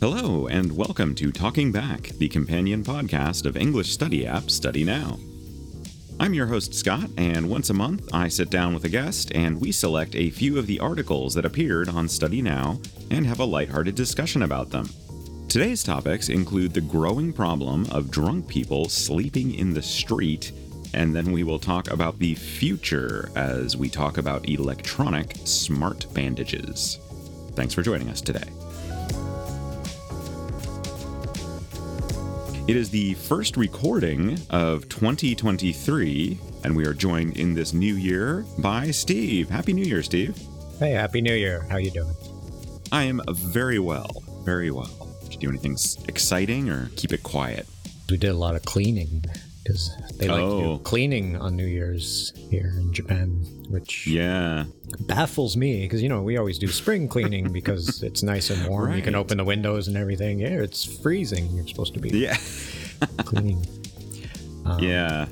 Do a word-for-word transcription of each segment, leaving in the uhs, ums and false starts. Hello, and welcome to Talking Back, the companion podcast of English study app Study Now. I'm your host, Scott, and once a month I sit down with a guest and we select a few of the articles that appeared on Study Now and have a lighthearted discussion about them. Today's topics include the growing problem of drunk people sleeping in the street, and then we will talk about the future as we talk about electronic smart bandages. Thanks for joining us today. It is the first recording of twenty twenty-three, and we are joined in this new year by Steve. Happy New Year, Steve. Hey, Happy New Year. How are you doing? I am very well, very well. Did you do anything exciting or keep it quiet? We did a lot of cleaning. Because they like oh. to do cleaning on New Year's here in Japan, which yeah. baffles me because, you know, we always do spring cleaning because it's nice and warm. Right. You can open the windows and everything. Yeah, it's freezing. You're supposed to be yeah. cleaning. Um, yeah,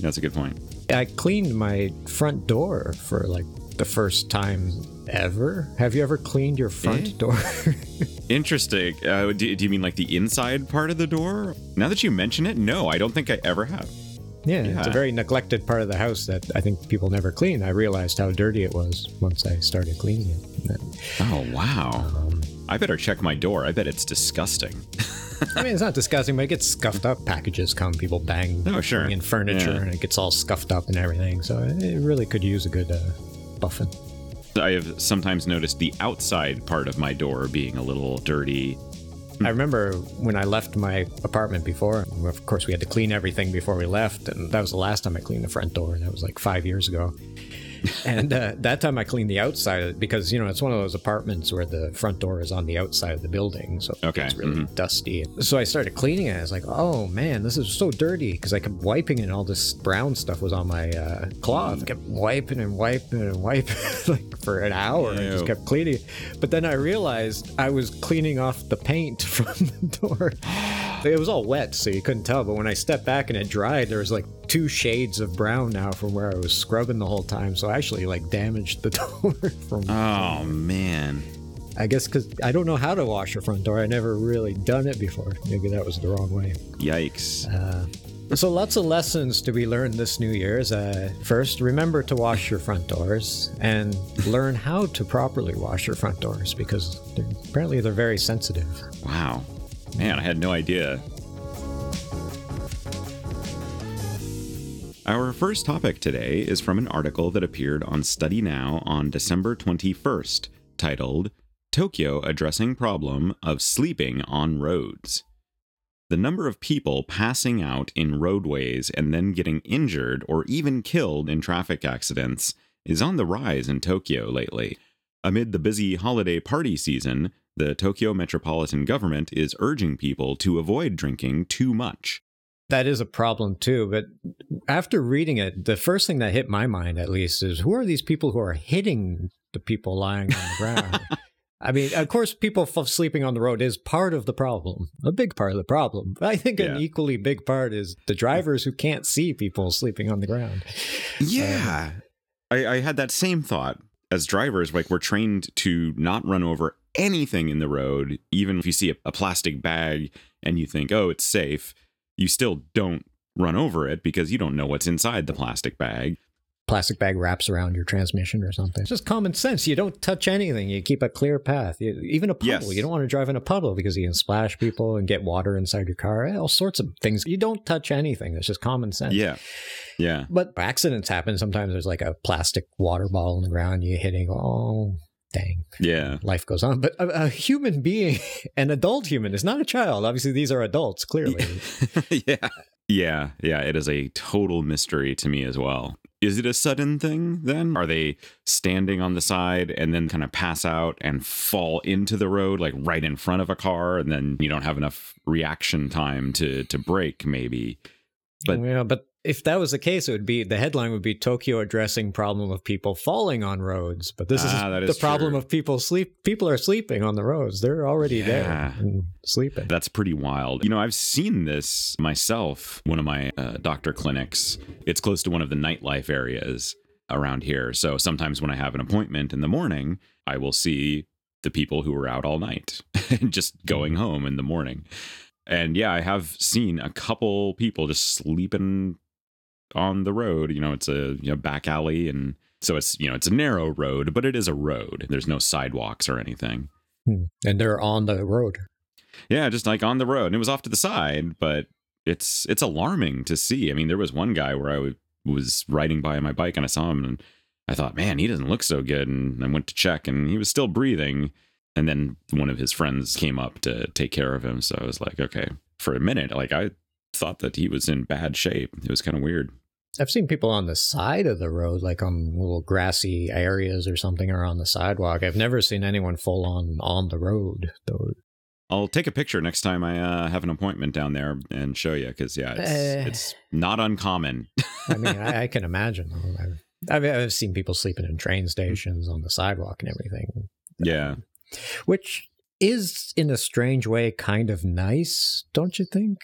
that's a good point. I cleaned my front door for like the first time ever. Have you ever cleaned your front eh? door? Interesting. Uh, do, do you mean like the inside part of the door? Now that you mention it, no, I don't think I ever have. Yeah, yeah, it's a very neglected part of the house that I think people never clean. I realized how dirty it was once I started cleaning it. Oh, wow. Um, I better check my door. I bet it's disgusting. I mean, it's not disgusting, but it gets scuffed up. Packages come, people bang oh, sure. in furniture, yeah. and it gets all scuffed up and everything. So it really could use a good uh, buffing. I have sometimes noticed the outside part of my door being a little dirty. I remember when I left my apartment before, of course we had to clean everything before we left, and that was the last time I cleaned the front door, and that was like five years ago. And uh, that time I cleaned the outside of it because, you know, it's one of those apartments where the front door is on the outside of the building, so okay. it's really mm-hmm. dusty. So I started cleaning it. I was like, oh man, this is so dirty, because I kept wiping it and all this brown stuff was on my uh, cloth. I kept wiping and wiping and wiping like for an hour. Ew. I just kept cleaning. But then I realized I was cleaning off the paint from the door. It was all wet, so you couldn't tell, but when I stepped back and it dried, there was like two shades of brown now from where I was scrubbing the whole time, so I actually like damaged the door from oh man I guess because I don't know how to wash your front door. I never really done it before. Maybe that was the wrong way. Yikes. Uh, so lots of lessons to be learned this New Year's. Uh, first, remember to wash your front doors and learn how to properly wash your front doors, because they're, apparently they're very sensitive. Wow. Man, I had no idea. Our first topic today is from an article that appeared on Study Now on December twenty-first, titled, Tokyo Addressing Problem of Sleeping on Roads. The number of people passing out in roadways and then getting injured or even killed in traffic accidents is on the rise in Tokyo lately. Amid the busy holiday party season, the Tokyo metropolitan government is urging people to avoid drinking too much. That is a problem too, but after reading it, the first thing that hit my mind, at least, is who are these people who are hitting the people lying on the ground? I mean, of course, people f- sleeping on the road is part of the problem, a big part of the problem. But I think yeah. an equally big part is the drivers who can't see people sleeping on the ground. Yeah. Um, I, I had that same thought. As drivers, like, we're trained to not run over anything in the road. Even if you see a, a plastic bag and you think, oh, it's safe, you still don't run over it because you don't know what's inside the plastic bag. Plastic bag wraps around your transmission or something. It's just common sense. You don't touch anything. You keep a clear path. You, even a puddle. Yes. You don't want to drive in a puddle because you can splash people and get water inside your car. All sorts of things. You don't touch anything. It's just common sense. Yeah. Yeah. But accidents happen. Sometimes there's like a plastic water bottle on the ground. You're hitting, oh, dang. Yeah. Life goes on. But a, a human being, an adult human, is not a child. Obviously, these are adults, clearly. yeah. Yeah. Yeah. It is a total mystery to me as well. Is it a sudden thing then? Are they standing on the side and then kind of pass out and fall into the road, like right in front of a car, and then you don't have enough reaction time to, to brake maybe? But yeah, but if that was the case, it would be, the headline would be Tokyo addressing problem of people falling on roads. But this ah, is, is the true. problem of people sleep. People are sleeping on the roads. They're already yeah. there and sleeping. That's pretty wild. You know, I've seen this myself. One of my uh, doctor clinics, it's close to one of the nightlife areas around here. So sometimes when I have an appointment in the morning, I will see the people who were out all night. and just going home in the morning. And yeah, I have seen a couple people just sleeping on the road. You know, it's a you know, back alley. And so it's, you know, it's a narrow road, but it is a road. There's no sidewalks or anything. And they're on the road. Yeah, just like on the road. And it was off to the side, but it's it's alarming to see. I mean, there was one guy where I w- was riding by on my bike and I saw him and I thought, man, he doesn't look so good. And I went to check and he was still breathing. And then one of his friends came up to take care of him. So I was like, okay, for a minute, like I thought that he was in bad shape. It was kind of weird. I've seen people on the side of the road, like on little grassy areas or something, or on the sidewalk. I've never seen anyone full on on the road, though. I'll take a picture next time I uh, have an appointment down there and show you, because, yeah, it's, uh, it's not uncommon. I mean, I, I can imagine. I've, I've seen people sleeping in train stations on the sidewalk and everything. Yeah. Um, which is, in a strange way, kind of nice, don't you think?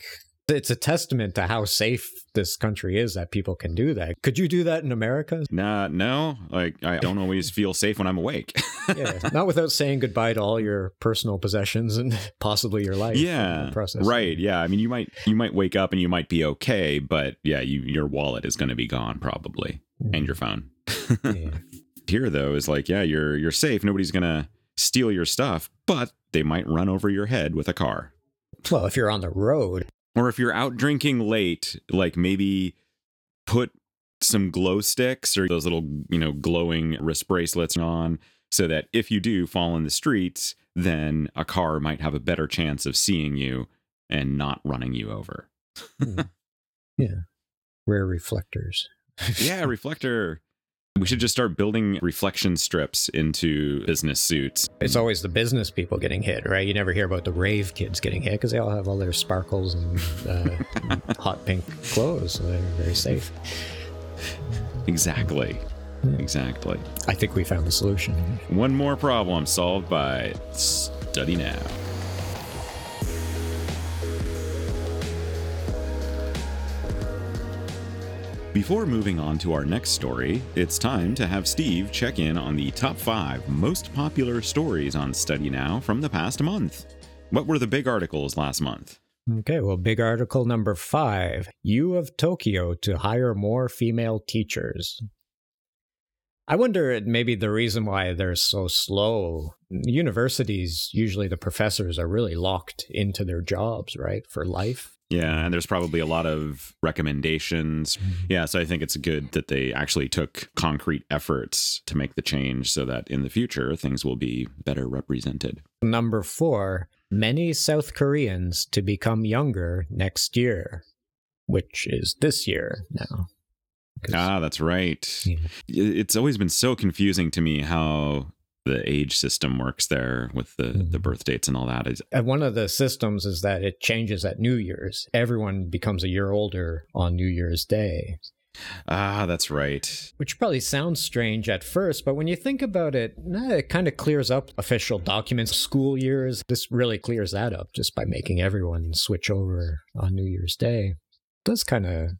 It's a testament to how safe this country is that people can do that. Could you do that in America? Nah, no. Like, I don't always feel safe when I'm awake. Yeah, not without saying goodbye to all your personal possessions and possibly your life. Yeah, process. Right. Yeah. I mean, you might you might wake up and you might be okay, but yeah, you, your wallet is going to be gone probably, mm-hmm. and your phone. Yeah. Here, though, is like, yeah, you're you're safe. Nobody's going to steal your stuff, but they might run over your head with a car. Well, if you're on the road. Or if you're out drinking late, like maybe put some glow sticks or those little, you know, glowing wrist bracelets on, so that if you do fall in the streets, then a car might have a better chance of seeing you and not running you over. Mm. Yeah. Wear reflectors. Yeah, reflector. We should just start building reflection strips into business suits. It's always the business people getting hit, right? You never hear about the rave kids getting hit because they all have all their sparkles and, uh, and hot pink clothes. So they're very safe. Exactly. Yeah. Exactly. I think we found the solution. One more problem solved by Study Now. Before moving on to our next story, it's time to have Steve check in on the top five most popular stories on Study Now from the past month. What were the big articles last month? Okay, well, big article number five, U of Tokyo to hire more female teachers. I wonder maybe the reason why they're so slow. Universities, usually the professors are really locked into their jobs, right, for life. Yeah, and there's probably a lot of recommendations. Yeah, so I think it's good that they actually took concrete efforts to make the change so that in the future, things will be better represented. Number four, many South Koreans to become younger next year, which is this year now. Ah, that's right. Yeah. It's always been so confusing to me how the age system works there with the, the birth dates and all that. And one of the systems is that it changes at New Year's. Everyone becomes a year older on New Year's Day. Ah, that's right. Which probably sounds strange at first, but when you think about it, it kind of clears up official documents, school years. This really clears that up just by making everyone switch over on New Year's Day. It does kind of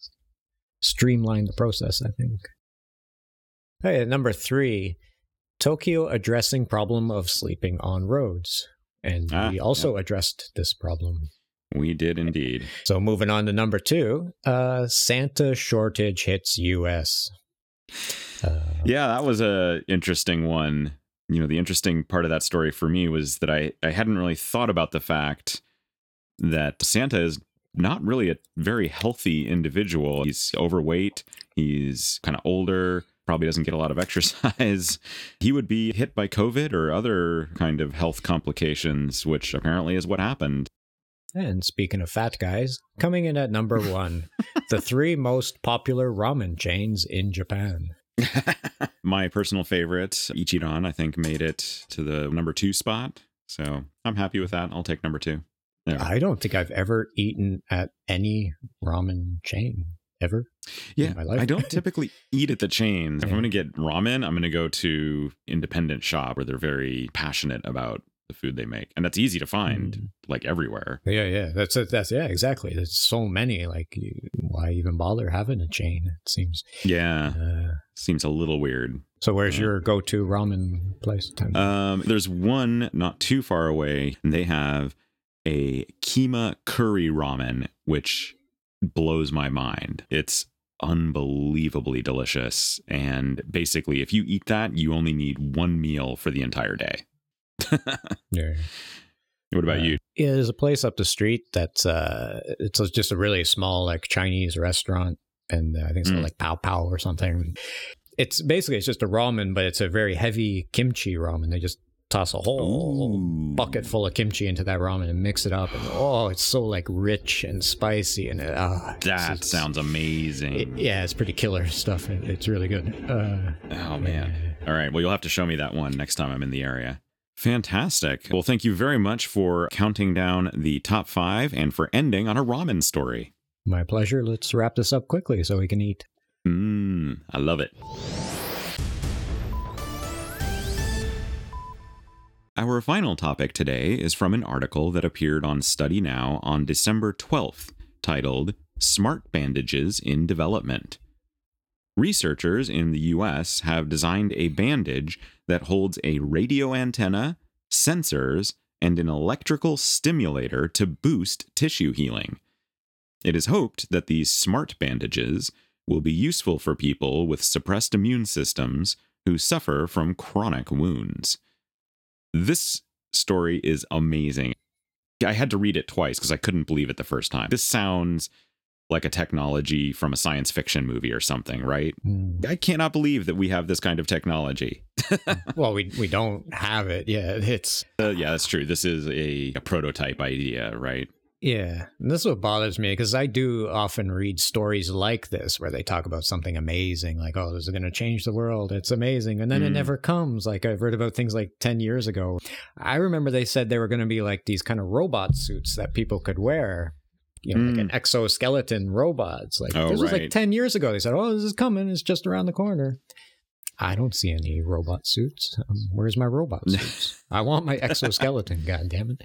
streamline the process, I think. Hey, number three. Tokyo addressing problem of sleeping on roads. And ah, we also yeah. addressed this problem. We did indeed. So moving on to number two, uh, Santa shortage hits U S. Uh, yeah, that was a interesting one. You know, the interesting part of that story for me was that I, I hadn't really thought about the fact that Santa is not really a very healthy individual. He's overweight. He's kind of older. Probably doesn't get a lot of exercise. He would be hit by COVID or other kind of health complications, which apparently is what happened. And speaking of fat guys, coming in at number one, the three most popular ramen chains in Japan. My personal favorite, Ichiran, I think made it to the number two spot. So I'm happy with that. I'll take number two. There. I don't think I've ever eaten at any ramen chain. Ever yeah in my life. I don't typically eat at the chains. If yeah. I'm gonna get ramen, I'm gonna go to independent shop where they're very passionate about the food they make, and that's easy to find mm. like everywhere. Yeah, yeah, that's that's yeah, exactly. There's so many. Like, why even bother having a chain? It seems. Yeah, uh, seems a little weird. So, where's uh, your go-to ramen place? Um, there's one not too far away, and they have a keema curry ramen, which blows my mind. It's unbelievably delicious, and basically, if you eat that, you only need one meal for the entire day. Yeah. What about uh, you? Yeah, there's a place up the street that's uh it's just a really small like Chinese restaurant, and uh, I think it's mm. called like Pow Pow or something. It's basically it's just a ramen, but it's a very heavy kimchi ramen. They just toss a whole Ooh. bucket full of kimchi into that ramen and mix it up, and oh, it's so like rich and spicy, and uh, that just sounds amazing. It, yeah, it's pretty killer stuff. It, it's really good. Uh, oh man! Yeah. All right, well you'll have to show me that one next time I'm in the area. Fantastic. Well, thank you very much for counting down the top five and for ending on a ramen story. My pleasure. Let's wrap this up quickly so we can eat. Mmm, I love it. Our final topic today is from an article that appeared on Study Now on December twelfth, titled Smart Bandages in Development. Researchers in the U S have designed a bandage that holds a radio antenna, sensors, and an electrical stimulator to boost tissue healing. It is hoped that these smart bandages will be useful for people with suppressed immune systems who suffer from chronic wounds. This story is amazing. I had to read it twice because I couldn't believe it the first time. This sounds like a technology from a science fiction movie or something, right? Mm. I cannot believe that we have this kind of technology. Well, we we don't have it yet. It's uh, yeah, that's true. This is a, a prototype idea, right? Yeah. And this is what bothers me, because I do often read stories like this where they talk about something amazing, like, oh, this is going to change the world. It's amazing. And then mm. it never comes. Like, I've heard about things like ten years ago. I remember they said they were going to be like these kind of robot suits that people could wear. You know, mm. like an exoskeleton robots. Like oh, this was right. like ten years ago. They said, "Oh, this is coming. It's just around the corner." I don't see any robot suits. Um, where's my robot suits? I want my exoskeleton. God damn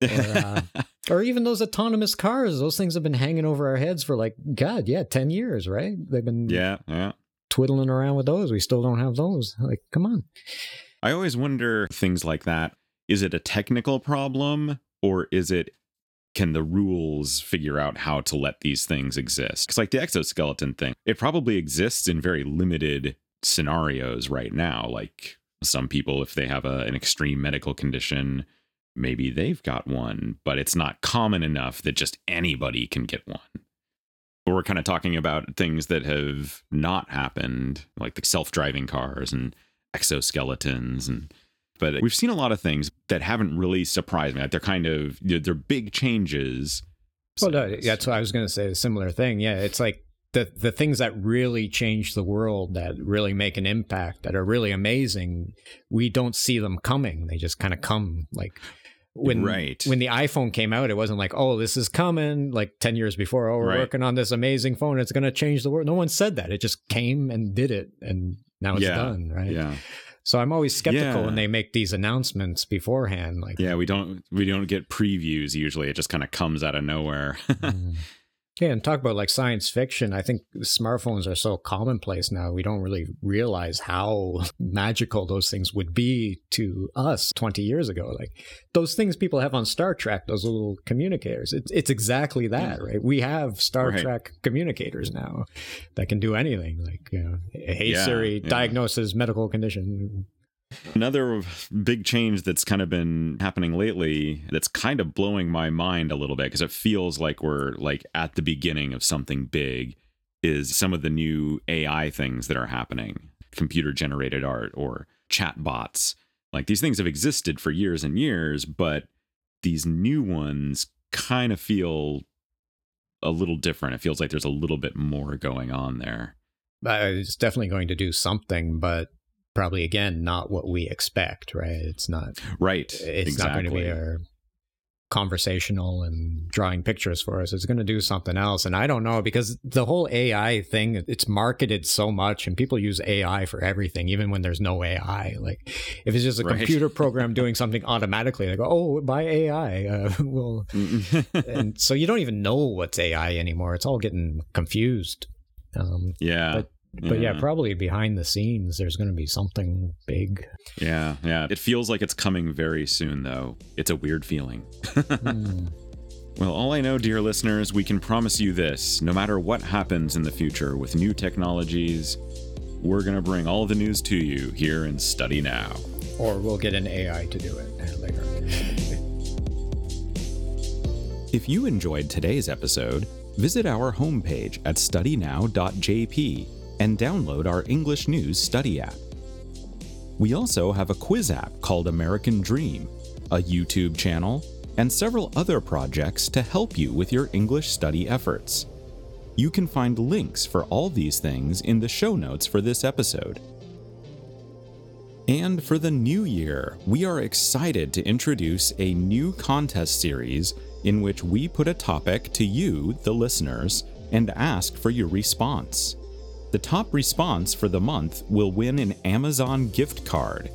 it! Or, uh, or even those autonomous cars. Those things have been hanging over our heads for like God, yeah, ten years, right? They've been yeah, yeah, twiddling around with those. We still don't have those. Like, come on. I always wonder things like that. Is it a technical problem, or is it? Can the rules figure out how to let these things exist? Because like the exoskeleton thing, it probably exists in very limited scenarios right now. Like some people, if they have a, an extreme medical condition, maybe they've got one, but it's not common enough that just anybody can get one. But we're kind of talking about things that have not happened, like the self-driving cars and exoskeletons and but we've seen a lot of things that haven't really surprised me. Like they're kind of, they're big changes. Well, no, that's what I was going to say, a similar thing. Yeah, it's like the the things that really change the world, that really make an impact, that are really amazing, we don't see them coming. They just kind of come. Like when, right. when the iPhone came out, it wasn't like, oh, this is coming, like ten years before, oh, we're right. working on this amazing phone. It's going to change the world. No one said that. It just came and did it, and now it's yeah. done, right? Yeah. So I'm always skeptical yeah. when they make these announcements beforehand. Like, yeah, we don't we don't get previews usually. It just kind of comes out of nowhere. mm. Yeah, and talk about like science fiction. I think smartphones are so commonplace now. We don't really realize how magical those things would be to us twenty years ago. Like those things people have on Star Trek, those little communicators. It's it's exactly that, yeah. right? We have Star right. Trek communicators now that can do anything. Like, you know, hey yeah, Siri, yeah. diagnoses medical condition. Another big change that's kind of been happening lately that's kind of blowing my mind a little bit because it feels like we're like at the beginning of something big is some of the new A I things that are happening, computer generated art or chat bots. Like these things have existed for years and years, but these new ones kind of feel a little different. It feels like there's a little bit more going on there. Uh, it's definitely going to do something, but probably again not what we expect, right? It's not right. It's exactly. not going to be our conversational and drawing pictures for us. It's going to do something else. And I don't know, because the whole A I thing, it's marketed so much, and people use A I for everything, even when there's no A I. Like if it's just a right. computer program doing something automatically, they go, oh, by A I. Uh, well, and so you don't even know what's A I anymore. It's all getting confused. Um, yeah. But But yeah. yeah, probably behind the scenes, there's going to be something big. Yeah, yeah. It feels like it's coming very soon, though. It's a weird feeling. mm. Well, all I know, dear listeners, we can promise you this. No matter what happens in the future with new technologies, we're going to bring all the news to you here in Study Now. Or we'll get an A I to do it later. If you enjoyed today's episode, visit our homepage at study now dot j p and download our English News Study app. We also have a quiz app called American Dream, a YouTube channel, and several other projects to help you with your English study efforts. You can find links for all these things in the show notes for this episode. And for the new year, we are excited to introduce a new contest series in which we put a topic to you, the listeners, and ask for your response. The top response for the month will win an Amazon gift card.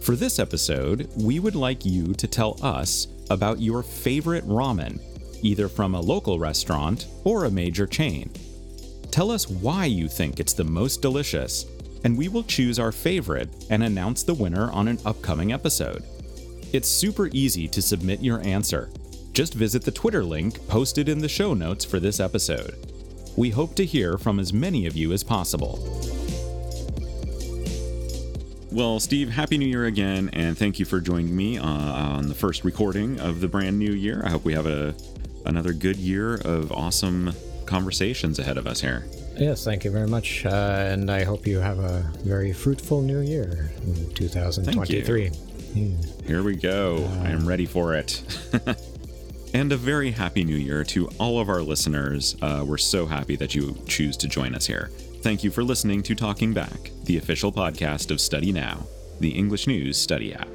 For this episode, we would like you to tell us about your favorite ramen, either from a local restaurant or a major chain. Tell us why you think it's the most delicious, and we will choose our favorite and announce the winner on an upcoming episode. It's super easy to submit your answer. Just visit the Twitter link posted in the show notes for this episode. We hope to hear from as many of you as possible. Well, Steve, Happy New Year again, and thank you for joining me on, on the first recording of the brand new year. I hope we have a another good year of awesome conversations ahead of us here. Yes, thank you very much, uh, and I hope you have a very fruitful new year in two thousand twenty-three. Mm. Here we go. Uh, I am ready for it. And a very happy new year to all of our listeners. Uh, we're so happy that you choose to join us here. Thank you for listening to Talking Back, the official podcast of Study Now, the English News Study app.